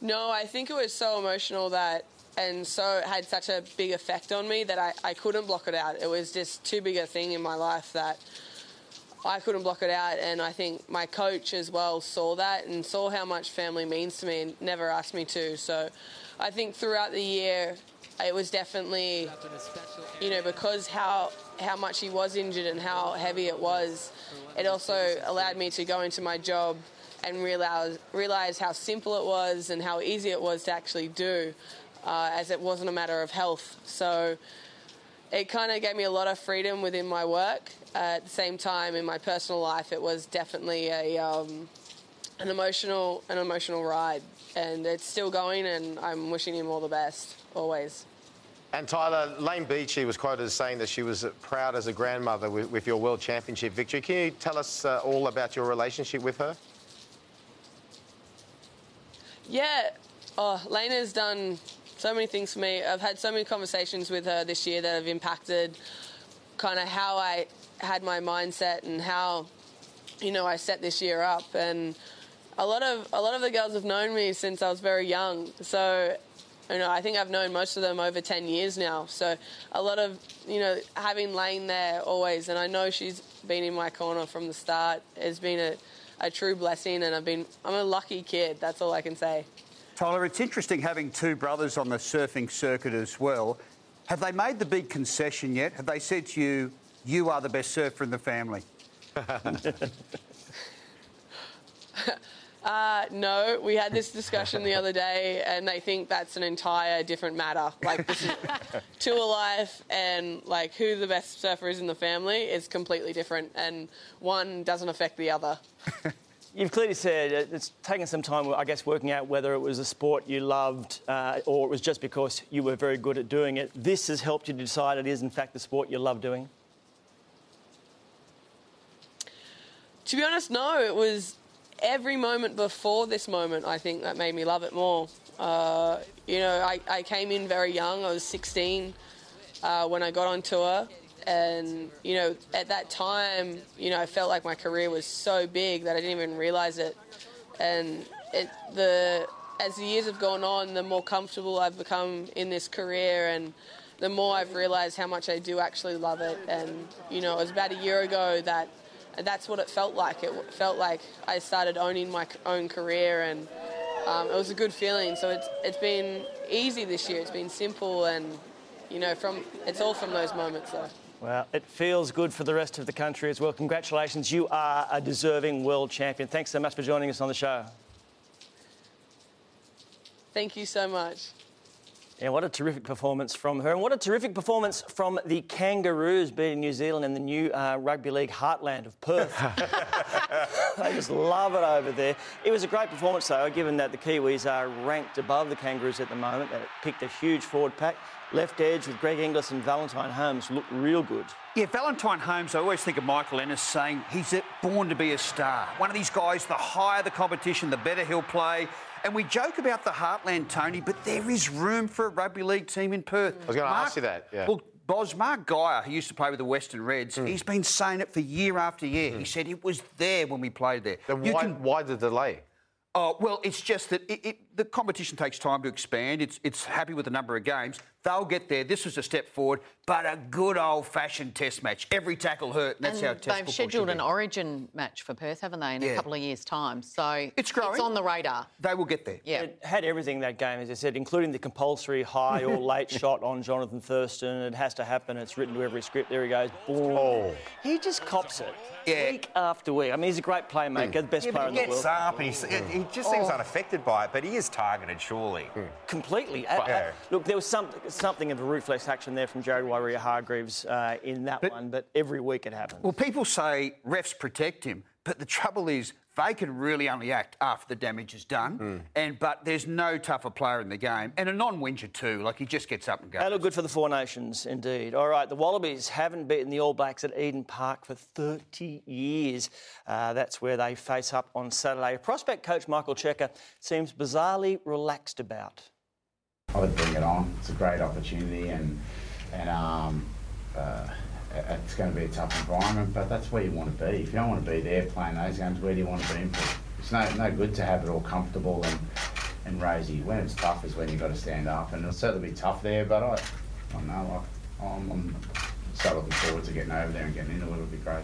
No, I think it was so emotional that, and so it had such a big effect on me that I, I couldn't block it out. It was just too big a thing in my life that I couldn't block it out, and I think my coach as well saw that and saw how much family means to me and never asked me to. So I think throughout the year it was definitely, you know, because how how much he was injured and how heavy it was, it also allowed me to go into my job and realize, realize how simple it was and how easy it was to actually do, uh, as it wasn't a matter of health. So it kind of gave me a lot of freedom within my work. Uh, at the same time, in my personal life, it was definitely a um, an emotional an emotional ride, and it's still going, and I'm wishing him all the best, always. And Tyler, Lane Beachy was quoted as saying that she was proud as a grandmother with, with your World Championship victory. Can you tell us uh, all about your relationship with her? Yeah, oh, Lane has done so many things for me. I've had so many conversations with her this year that have impacted kind of how I had my mindset and how, you know, I set this year up. And a lot of a lot of the girls have known me since I was very young. So, you know, I think I've known most of them over ten years now. So a lot of, you know, having Lane there always, and I know she's been in my corner from the start, has been a a true blessing, and I've been, I'm a lucky kid, that's all I can say. Tyler, it's interesting having two brothers on the surfing circuit as well. Have they made the big concession yet? Have they said to you, you are the best surfer in the family? uh, no, we had this discussion the other day, and they think that's an entire different matter. Like, this is two alike, and like who the best surfer is in the family is completely different, and one doesn't affect the other. You've clearly said it's taken some time, I guess, working out whether it was a sport you loved uh, or it was just because you were very good at doing it. This has helped you decide it is, in fact, the sport you love doing? To be honest, no. It was every moment before this moment, I think, that made me love it more. Uh, you know, I, I came in very young. I was sixteen uh, when I got on tour. And, you know, at that time, you know, I felt like my career was so big that I didn't even realise it. And it, the as the years have gone on, the more comfortable I've become in this career, and the more I've realised how much I do actually love it. And, you know, it was about a year ago that that's what it felt like. It felt like I started owning my own career, and um, it was a good feeling. So it's it's been easy this year. It's been simple, and, you know, from it's all from those moments, though. Well, it feels good for the rest of the country as well. Congratulations. You are a deserving world champion. Thanks so much for joining us on the show. Thank you so much. Yeah, what a terrific performance from her. And what a terrific performance from the Kangaroos, beating New Zealand in the new uh, rugby league heartland of Perth. They just love it over there. It was a great performance, though, given that the Kiwis are ranked above the Kangaroos at the moment. They picked a huge forward pack. Left edge with Greg Inglis and Valentine Holmes looked real good. Yeah, Valentine Holmes, I always think of Michael Ennis saying he's born to be a star. One of these guys, the higher the competition, the better he'll play. And we joke about the Heartland, Tony, but there is room for a rugby league team in Perth. I was going to ask you that, yeah. Well, Bos, Mark Geyer, who used to play with the Western Reds, mm. he's been saying it for year after year. Mm. He said it was there when we played there. Then why, can... why the delay? Oh, well, it's just that it, it, the competition takes time to expand. It's, it's happy with the number of games. They'll get there. This was a step forward, but a good old-fashioned test match. Every tackle hurt, and that's and how test football should be. They've scheduled an origin match for Perth, haven't they, in yeah. a couple of years' time. So it's growing. It's on the radar. They will get there. Yeah. It had everything, that game, as I said, including the compulsory high or late shot on Jonathan Thurston. It has to happen. It's written to every script. There he goes. Boom. Oh. He just cops it. Yeah. Week after week. I mean, he's a great playmaker, mm. best yeah, player in the world. He gets up and mm. he just seems oh. unaffected by it, but he is targeted, surely. Mm. Completely. But, yeah. Look, there was some, something of a ruthless action there from Jared Wairua-Hargreaves uh, in that but, one, but every week it happens. Well, people say refs protect him, but the trouble is they can really only act after the damage is done, mm. and but there's no tougher player in the game. And a non-whinger too, like he just gets up and goes. That looked good for the Four Nations, indeed. All right, the Wallabies haven't beaten the All Blacks at Eden Park for thirty years. Uh, that's where they face up on Saturday. Prospect coach Michael Checker seems bizarrely relaxed about. I would bring it on. It's a great opportunity, and and um, uh, it's going to be a tough environment, but that's where you want to be. If you don't want to be there playing those games, where do you want to be in for? It's no no good to have it all comfortable and, and rosy. When it's tough is when you've got to stand up, and it'll certainly be tough there, but I, I don't know. I, I'm, I'm so looking forward to getting over there and getting into it. It'll be great.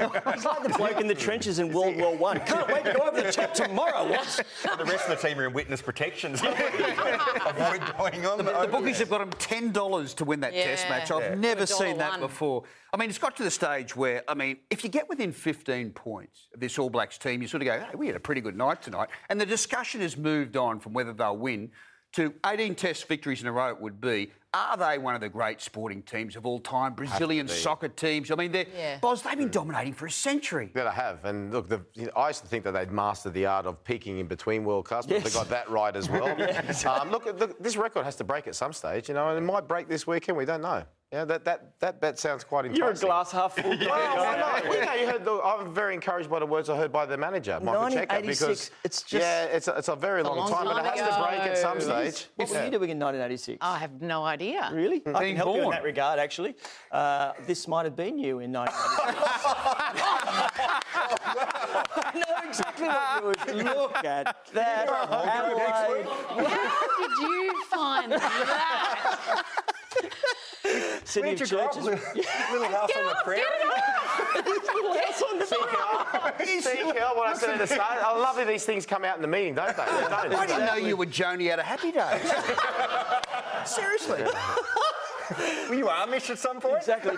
He's like the bloke in the trenches in World War One. Can't wait to go over the top tomorrow, what? The rest of the team are in witness protection. So avoid going on. The, the, the bookies have got him ten dollars to win that yeah. test match. I've yeah. never seen that one. before. I mean, it's got to the stage where, I mean, if you get within fifteen points of this All Blacks team, you sort of go, hey, we had a pretty good night tonight. And the discussion has moved on from whether they'll win to eighteen test victories in a row it would be. Are they one of the great sporting teams of all time? Brazilian soccer teams. I mean, they're, yeah. Boz, they've been dominating for a century. Yeah, they have. And look, the, you know, I used to think that they'd mastered the art of peaking in between World Cups, but yes. they got that right as well. yes. um, look, look, this record has to break at some stage, you know, and it might break this weekend. We don't know. Yeah, that that that bet sounds quite enticing. You're a glass half full. yeah, well, no, you know, you heard the, I'm very encouraged by the words I heard by the manager, Michael Checker, because it's just yeah, it's a, it's a very long, long time, but it has ago. to break at some stage. What yeah. were you doing in nineteen eighty-six? I have no idea. Really? Mm. I Being can help born. you in that regard, actually. Uh, this might have been you in nineteen eighty-six. I know exactly what you would look at. That. How did you find that? Sydney Churches. Little house on the prairie. Little house on the prairie. See, Kel, what I said at the start. I love that these things come out in the meeting, don't they? I didn't know you were Joni out of Happy Days. Seriously. Were you Amish at some point? Exactly.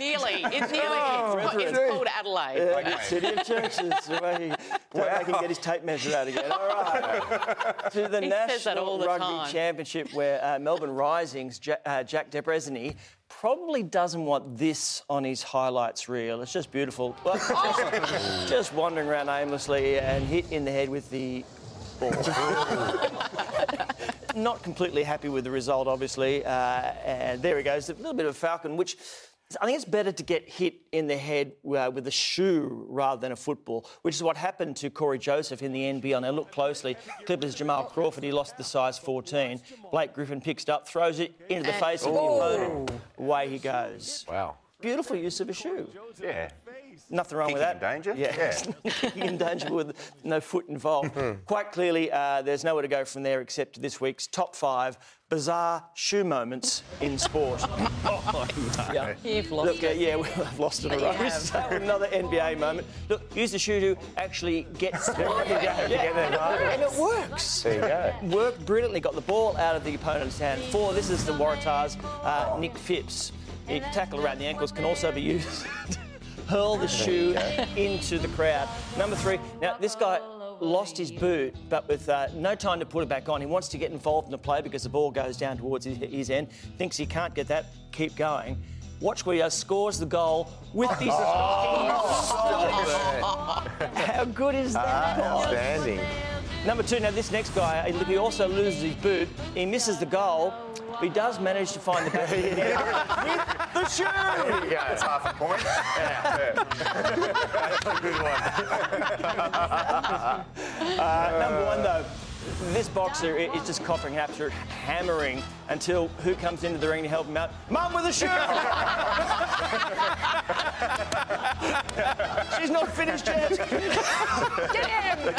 Nearly. It's nearly. Oh, it's, it's called Adelaide. Yeah, okay. City of Churches. Right. Wow. I can get his tape measure out again. All right. To the he National the Rugby time. Championship where uh, Melbourne Rising's ja- uh, Jack DeBrezini probably doesn't want this on his highlights reel. It's just beautiful. Well, just, just wandering around aimlessly and hit in the head with the ball. Not completely happy with the result, obviously. Uh, and there he goes. A little bit of a falcon, which... I think it's better to get hit in the head uh, with a shoe rather than a football, which is what happened to Corey Joseph in the N B L. Now, look closely. Clippers Jamal Crawford, he lost the size fourteen. Blake Griffin picks it up, throws it into the face of the opponent. Away he goes. Wow. Beautiful use of a shoe. Yeah. Nothing wrong Kicking with that. Kicking in danger? Yeah. yeah. Kicking in danger with no foot involved. Quite clearly, uh, there's nowhere to go from there except to this week's top five bizarre shoe moments in sport. oh, no. yeah. You've lost Look, it. Uh, yeah, I've lost it already. So another N B A moment. Look, use the shoe to actually get... yeah. Yeah. And it works. There you go. Worked brilliantly. Got the ball out of the opponent's hand. Four, this is the Waratahs, uh, Nick Phipps. He tackle around the ankles can also be used. Hurl the shoe into the crowd. Number three. Now, this guy lost his boot, but with uh, no time to put it back on. He wants to get involved in the play because the ball goes down towards his, his end. Thinks he can't get that. Keep going. Watch where he does. Scores the goal with his... Oh, oh, oh, how good is that? Ah, outstanding. Number two. Now, this next guy, he also loses his boot. He misses the goal. He does manage to find the back of the net with the shoe. There you go. That's half a point. Yeah, yeah. That's a good one. uh, number one, though, this boxer is just coppering an absolute hammering until who comes into the ring to help him out? Mum with a shoe! She's not finished yet. Get him!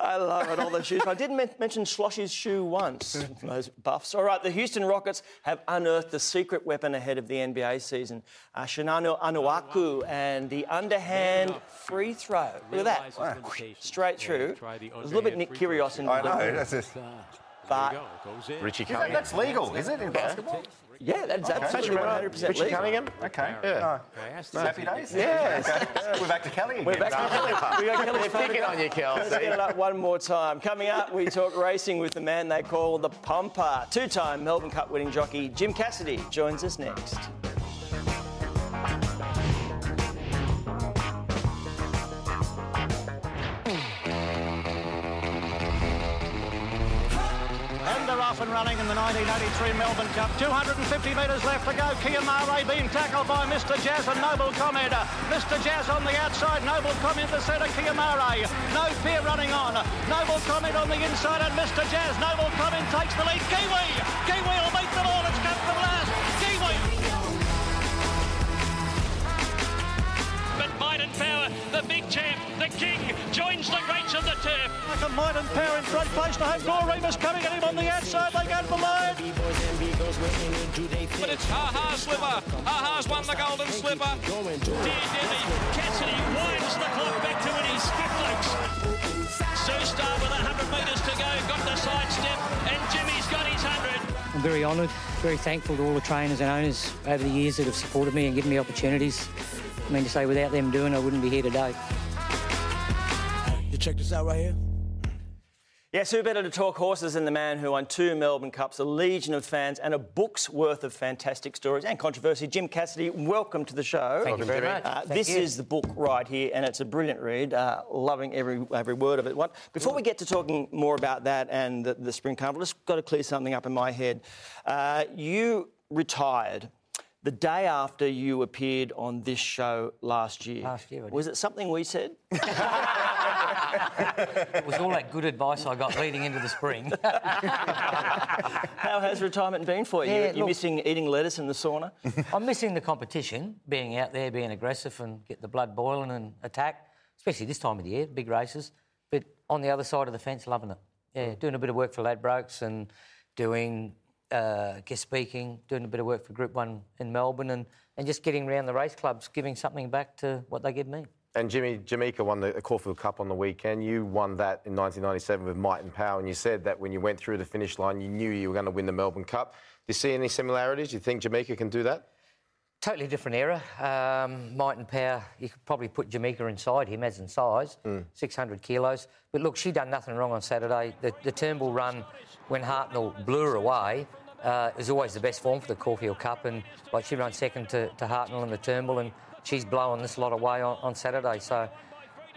I love it, all the shoes. I didn't men- mention Slosh's shoe once. Those buffs. All right, the Houston Rockets have unearthed the secret weapon ahead of the N B A season. Uh, Shinano Anuaku and the underhand free throw. Look at that. Wow. Straight through. A little bit Nick Kyrgios in the I know, that's it. But Richie Cunningham. That's legal, is it, in basketball? Yeah, that's okay. absolutely one hundred percent Richie legal. Cunningham? OK. Yeah. No. Happy days? Yeah. Okay. We're back to Kelly again. We're back no. to Kelly. We've got Kelly's picking on you, Kel. Let's get it up one more time. Coming up, we talk racing with the man they call the Pumper. Two-time Melbourne Cup winning jockey Jim Cassidy joins us next. Off and running in the nineteen eighty-three Melbourne Cup. two hundred fifty metres left to go. Kia Mare being tackled by Mister Jazz and Noble Comed. Mister Jazz on the outside. Noble Comed the centre. Kia Mare. No fear running on. Noble Comed on the inside and Mister Jazz. Noble Comed takes the lead. Kiwi. Kiwi will beat the ball. It's come to the last. Kiwi. But Might and Power, the big champ, the king, joins the greats of the turf. Michael Might and Power in front, place to home goal. Remus coming at him on the outside. They go to the line. But it's Ha-Ha Slipper. Ha-Ha's won the Golden Slipper. Dear Debbie, Cassidy winds the clock back to Winnie Skiplinks. Sue Star with one hundred metres to go. Got the side step and Jimmy's got his one hundred. I'm very honoured, very thankful to all the trainers and owners over the years that have supported me and given me opportunities. I mean to say, without them doing, I wouldn't be here today. You check this out right here. Yes, who better to talk horses than the man who won two Melbourne Cups, a legion of fans and a book's worth of fantastic stories and controversy. Jim Cassidy, welcome to the show. Thank you very much. Uh, this you. is the book right here, and it's a brilliant read. Uh, loving every every word of it. What, before we get to talking more about that and the, the Spring Carnival, just got to clear something up in my head. Uh, you retired the day after you appeared on this show last year. Last year. Was it something we said? It was all that good advice I got leading into the spring. How has retirement been for you? Yeah, You're look, missing eating lettuce in the sauna? I'm missing the competition, being out there, being aggressive and get the blood boiling and attack, especially this time of the year, big races. But on the other side of the fence, loving it. Yeah, doing a bit of work for Ladbrokes and doing uh, guest speaking, doing a bit of work for Group one in Melbourne and, and just getting around the race clubs, giving something back to what they give me. And Jimmy, Jamaica won the Caulfield Cup on the weekend. You won that in nineteen ninety-seven with might and power, and you said that when you went through the finish line, you knew you were going to win the Melbourne Cup. Do you see any similarities? Do you think Jamaica can do that? Totally different era. Um, might and power, you could probably put Jamaica inside him as in size, mm. six hundred kilos. But look, she done nothing wrong on Saturday. The, the Turnbull run, when Hartnell blew her away, uh, is always the best form for the Caulfield Cup. And like she ran second to, to Hartnell and the Turnbull, and she's blowing this lot away on, on Saturday. So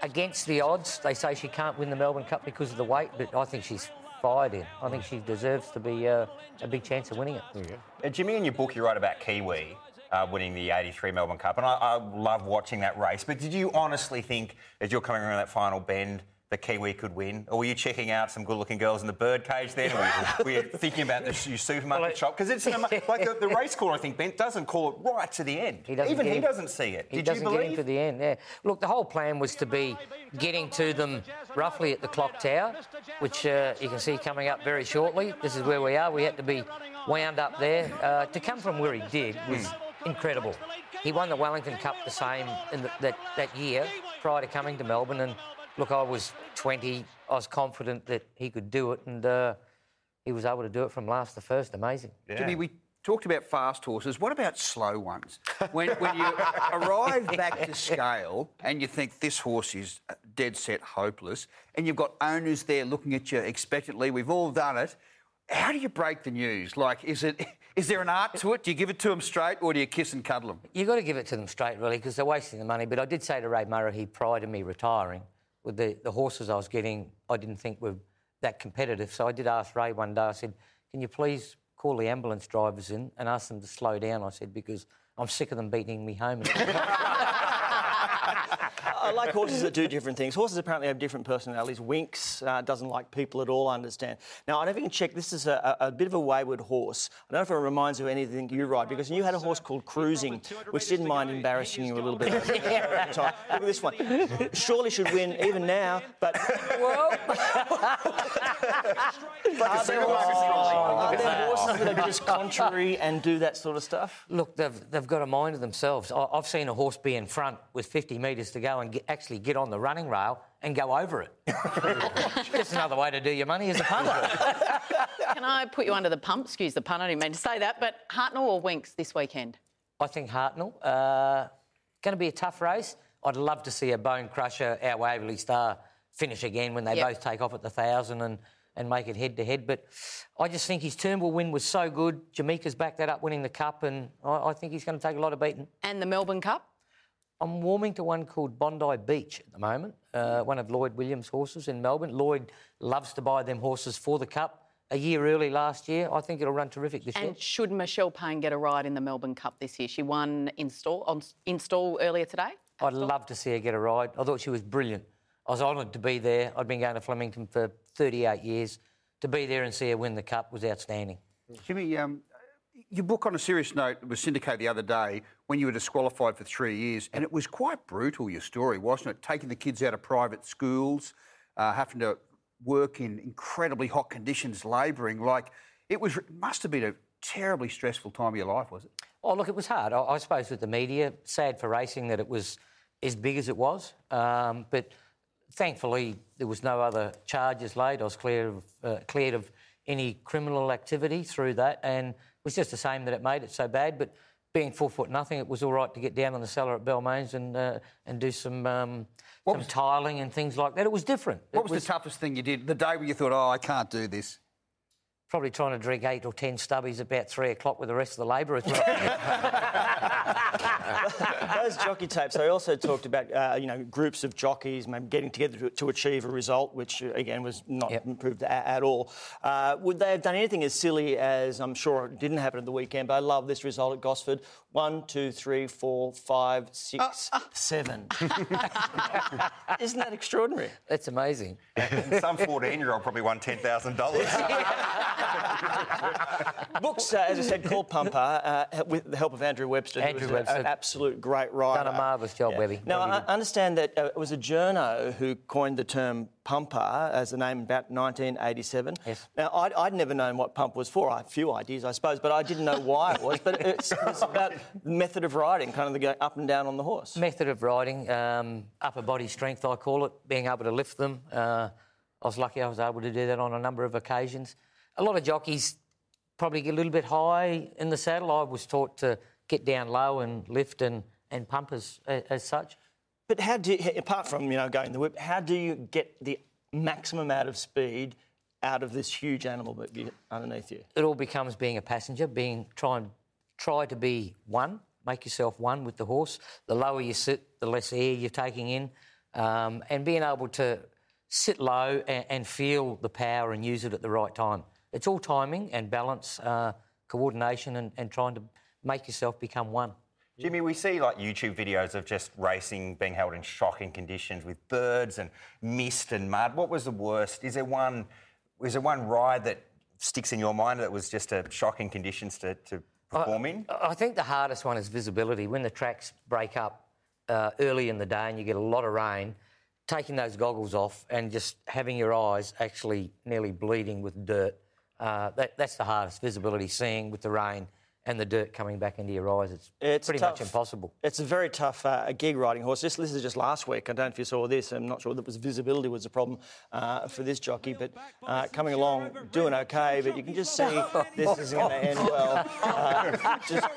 against the odds, they say she can't win the Melbourne Cup because of the weight, but I think she's fired in. I think she deserves to be uh, a big chance of winning it. Okay. Uh, Jimmy, in your book, you write about Kiwi uh, winning the eighty-three Melbourne Cup, and I, I love watching that race. But did you honestly think, as you're coming around that final bend, the Kiwi could win? Or were you checking out some good-looking girls in the birdcage then? Or were you thinking about the your supermarket well, shop? Because it's an, like the, the race caller, I think, Bent, doesn't call it right to the end. He Even he him. doesn't see it. He Did doesn't you believe? Get him to the end, yeah. Look, the whole plan was to be getting to them roughly at the clock tower, which uh, you can see coming up very shortly. This is where we are. We had to be wound up there. Uh, to come from where he did was mm. incredible. He won the Wellington Cup the same in the, that, that year prior to coming to Melbourne, and look, I was twenty. I was confident that he could do it, and uh, he was able to do it from last to first. Amazing. Yeah. Jimmy, we talked about fast horses. What about slow ones? When, when you arrive back to scale and you think this horse is dead set hopeless, and you've got owners there looking at you expectantly, we've all done it. How do you break the news? Like, is it is there an art to it? Do you give it to them straight or do you kiss and cuddle them? You've got to give it to them straight, really, because they're wasting the money. But I did say to Ray Murray, he prided me retiring. With the, the horses I was getting, I didn't think were that competitive. So I did ask Ray one day, I said, can you please call the ambulance drivers in and ask them to slow down, I said, because I'm sick of them beating me home. I like horses that do different things. Horses apparently have different personalities. Winx uh, doesn't like people at all, I understand. Now, I don't know if you can check, this is a, a bit of a wayward horse. I don't know if it reminds you of anything you ride, because you had a horse called Cruising, which didn't mind embarrassing you a little bit. yeah. At the time. Look at this one. Surely should win even now, but... Well... Are there horses that are just contrary and do that sort of stuff? Look, they've, they've got a mind of themselves. I, I've seen a horse be in front with fifty metres to go and get, actually get on the running rail and go over it. Just another way to do your money as a punter. Can I put you under the pump? Excuse the pun, I didn't mean to say that, but Hartnell or Winx this weekend? I think Hartnell. Uh, going to be a tough race. I'd love to see a Bone Crusher, our Waverley Star, finish again when they yep. both take off at the one thousand and, and make it head-to-head. But I just think his Turnbull win was so good. Jamaica's backed that up, winning the Cup, and I, I think he's going to take a lot of beating. And the Melbourne Cup? I'm warming to one called Bondi Beach at the moment, uh, one of Lloyd Williams' horses in Melbourne. Lloyd loves to buy them horses for the Cup. A year early last year, I think it'll run terrific this and year. And should Michelle Payne get a ride in the Melbourne Cup this year? She won in stall, on, in stall earlier today. I'd stall. love to see her get a ride. I thought she was brilliant. I was honoured to be there. I'd been going to Flemington for thirty-eight years. To be there and see her win the Cup was outstanding. Jimmy, um... your book, on a serious note, was syndicated the other day when you were disqualified for three years, and it was quite brutal, your story, wasn't it? Taking the kids out of private schools, uh, having to work in incredibly hot conditions, labouring. Like, it was, it must have been a terribly stressful time of your life, was it? Oh, look, it was hard. I, I suppose with the media, sad for racing that it was as big as it was. Um, but thankfully, there was no other charges laid. I was clear of, uh, cleared of any criminal activity through that. And it was just a shame that it made it so bad. But being four foot nothing, it was all right to get down on the cellar at Balmain's and uh, and do some um, some was, tiling and things like that. It was different. What was, was the toughest thing you did? The day where you thought, oh, I can't do this. Probably trying to drink eight or ten stubbies about three o'clock with the rest of the labourers. Those jockey tapes, they also talked about, uh, you know, groups of jockeys maybe getting together to, to achieve a result, which, again, was not yep. improved a- at all. Uh, would they have done anything as silly as, I'm sure it didn't happen at the weekend, but I love this result at Gosford. One, two, three, four, five, six, uh, uh, seven. Isn't that extraordinary? That's amazing. Some fourteen-year-old probably won ten thousand dollars. Books, uh, as I said, called Pumper uh, with the help of Andrew Webster. Andrew who was Webster. An absolute great writer. Done a marvellous job, yeah. Webby. Now, I understand that uh, it was a journo who coined the term Pumper as the name in about nineteen eighty-seven. Yes. Now, I'd, I'd never known what pump was for. I had a few ideas, I suppose, but I didn't know why it was. But it's, it's about method of riding, kind of the go up and down on the horse. Method of riding, um, upper body strength, I call it, being able to lift them. Uh, I was lucky I was able to do that on a number of occasions. A lot of jockeys probably get a little bit high in the saddle. I was taught to get down low and lift and, and pump as, as such. But how do you, apart from, you know, going the whip, how do you get the maximum out of speed out of this huge animal underneath you? It all becomes being a passenger, being try, try to be one, make yourself one with the horse. The lower you sit, the less air you're taking in, um, and being able to sit low and, and feel the power and use it at the right time. It's all timing and balance, uh, coordination and, and trying to make yourself become one. Jimmy, we see, like, YouTube videos of just racing being held in shocking conditions with birds and mist and mud. What was the worst? Is there one, is there one ride that sticks in your mind that was just a shocking conditions to, to perform I, in? I think the hardest one is visibility. When the tracks break up uh, early in the day and you get a lot of rain, taking those goggles off and just having your eyes actually nearly bleeding with dirt. Uh, that, that's the hardest, visibility, seeing with the rain and the dirt coming back into your eyes. It's, it's pretty tough. Much impossible. It's a very tough uh, gig riding horse. This, this is just last week. I don't know if you saw this. I'm not sure that was visibility was a problem uh, for this jockey, but uh, coming along, doing OK, but you can just see this isn't going to end well. Uh, just...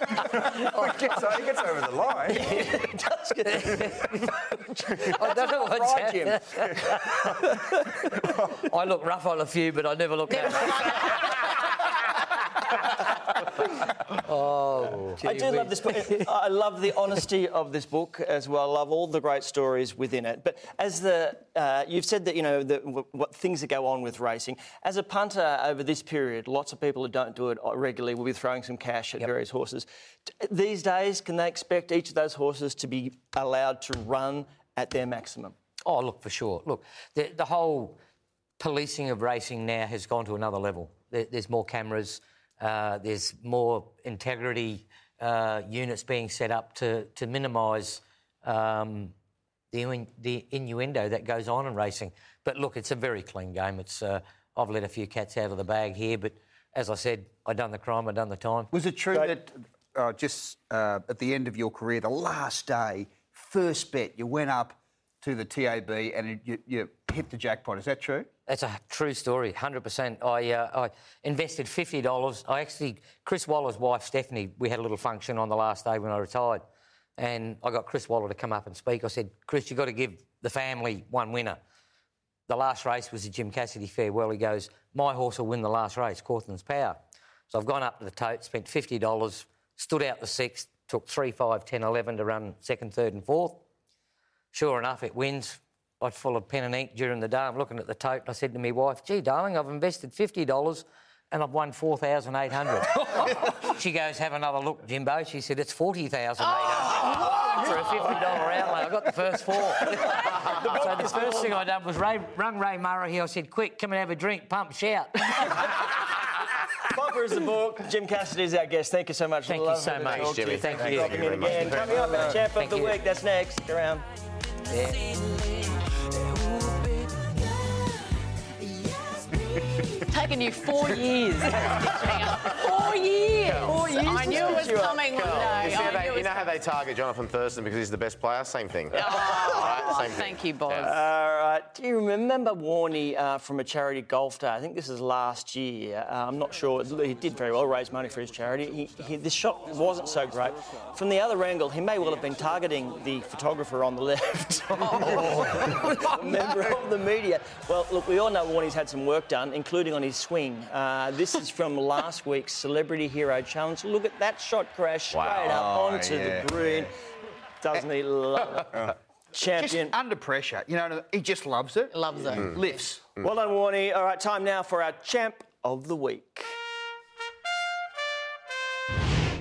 oh, it, gets, it gets over the line. It does get over I don't know what's happening. I look rough on a few, but I never look that. Oh, I do love this book. I love the honesty of this book as well. I love all the great stories within it. But as the uh, you've said that, you know, the, what things that go on with racing. As a punter over this period, lots of people who don't do it regularly will be throwing some cash at yep. various horses. These days, can they expect each of those horses to be allowed to run at their maximum? Oh, look, for sure. Look, the, the whole policing of racing now has gone to another level. There, there's more cameras. Uh, there's more integrity uh, units being set up to, to minimise um, the, the innuendo that goes on in racing. But, look, it's a very clean game. It's uh, I've let a few cats out of the bag here, but, as I said, I've done the crime, I've done the time. Was it true so, that uh, just uh, at the end of your career, the last day, first bet, you went up to the T A B and you, you hit the jackpot? Is that true? That's a true story, one hundred percent. I, uh, I invested fifty dollars. I actually... Chris Waller's wife, Stephanie, we had a little function on the last day when I retired and I got Chris Waller to come up and speak. I said, Chris, you've got to give the family one winner. The last race was the Jim Cassidy farewell. He goes, my horse will win the last race, Cawthorn's Power. So I've gone up to the tote, spent fifty dollars, stood out the sixth, took three, five, ten, eleven to run second, third and fourth. Sure enough, it wins... I'd full of pen and ink during the day. I'm looking at the tote and I said to my wife, gee, darling, I've invested fifty dollars and I've won four thousand eight hundred dollars. She goes, have another look, Jimbo. She said, it's forty thousand eight hundred dollars oh, for a fifty dollars outlay. I got the first four. So the first thing I done was Ray, rung Ray Murray here. I said, quick, come and have a drink, pump, shout. Pumper is the book. Jim Cassidy is our guest. Thank you so much. Thank Love you so much, Jimmy. Thank, Thank you. Thank you. Again. Coming up at Champ of the Week. That's next. Around. Yeah. It's taken you four years. Four years. Girls. Four years. I knew it was coming one day. You, they, you know how they target Jonathan Thurston because he's the best player? Same thing. Oh, right, same thank thing. You, Boz. Yeah. All right. Do you remember Warnie uh, from a charity golf day? I think this is last year. Uh, I'm not sure. He did very well, raised money for his charity. He, he, this shot wasn't so great. From the other angle, he may well have been targeting the photographer on the left. Oh. Member of the media. Well, look, we all know Warnie's had some work done, including on his swing. Uh, this is from last week's Celebrity Hero Challenge. Look at that shot crash wow. straight up onto oh, yeah, the green. Yeah. Doesn't he love it? Champion. Just under pressure. You know, he just loves it. Loves it. Mm. Lifts. Mm. Well done, Warnie. All right, time now for our Champ of the Week.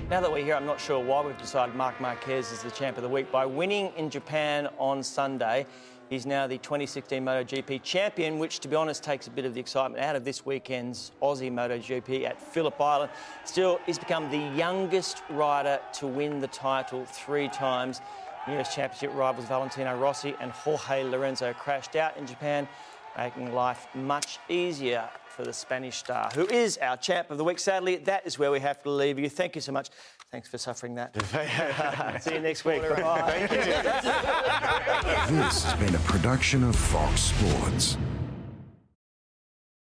Now that we're here, I'm not sure why we've decided Marc Marquez is the Champ of the Week. By winning in Japan on Sunday, he's now the twenty sixteen MotoGP champion, which, to be honest, takes a bit of the excitement out of this weekend's Aussie MotoGP at Phillip Island. Still, he's become the youngest rider to win the title three times. U S Championship rivals Valentino Rossi and Jorge Lorenzo crashed out in Japan, making life much easier for the Spanish star, who is our Champ of the Week. Sadly, that is where we have to leave you. Thank you so much. Thanks for suffering that. See you next week. Bye. Thank you. This has been a production of Fox Sports.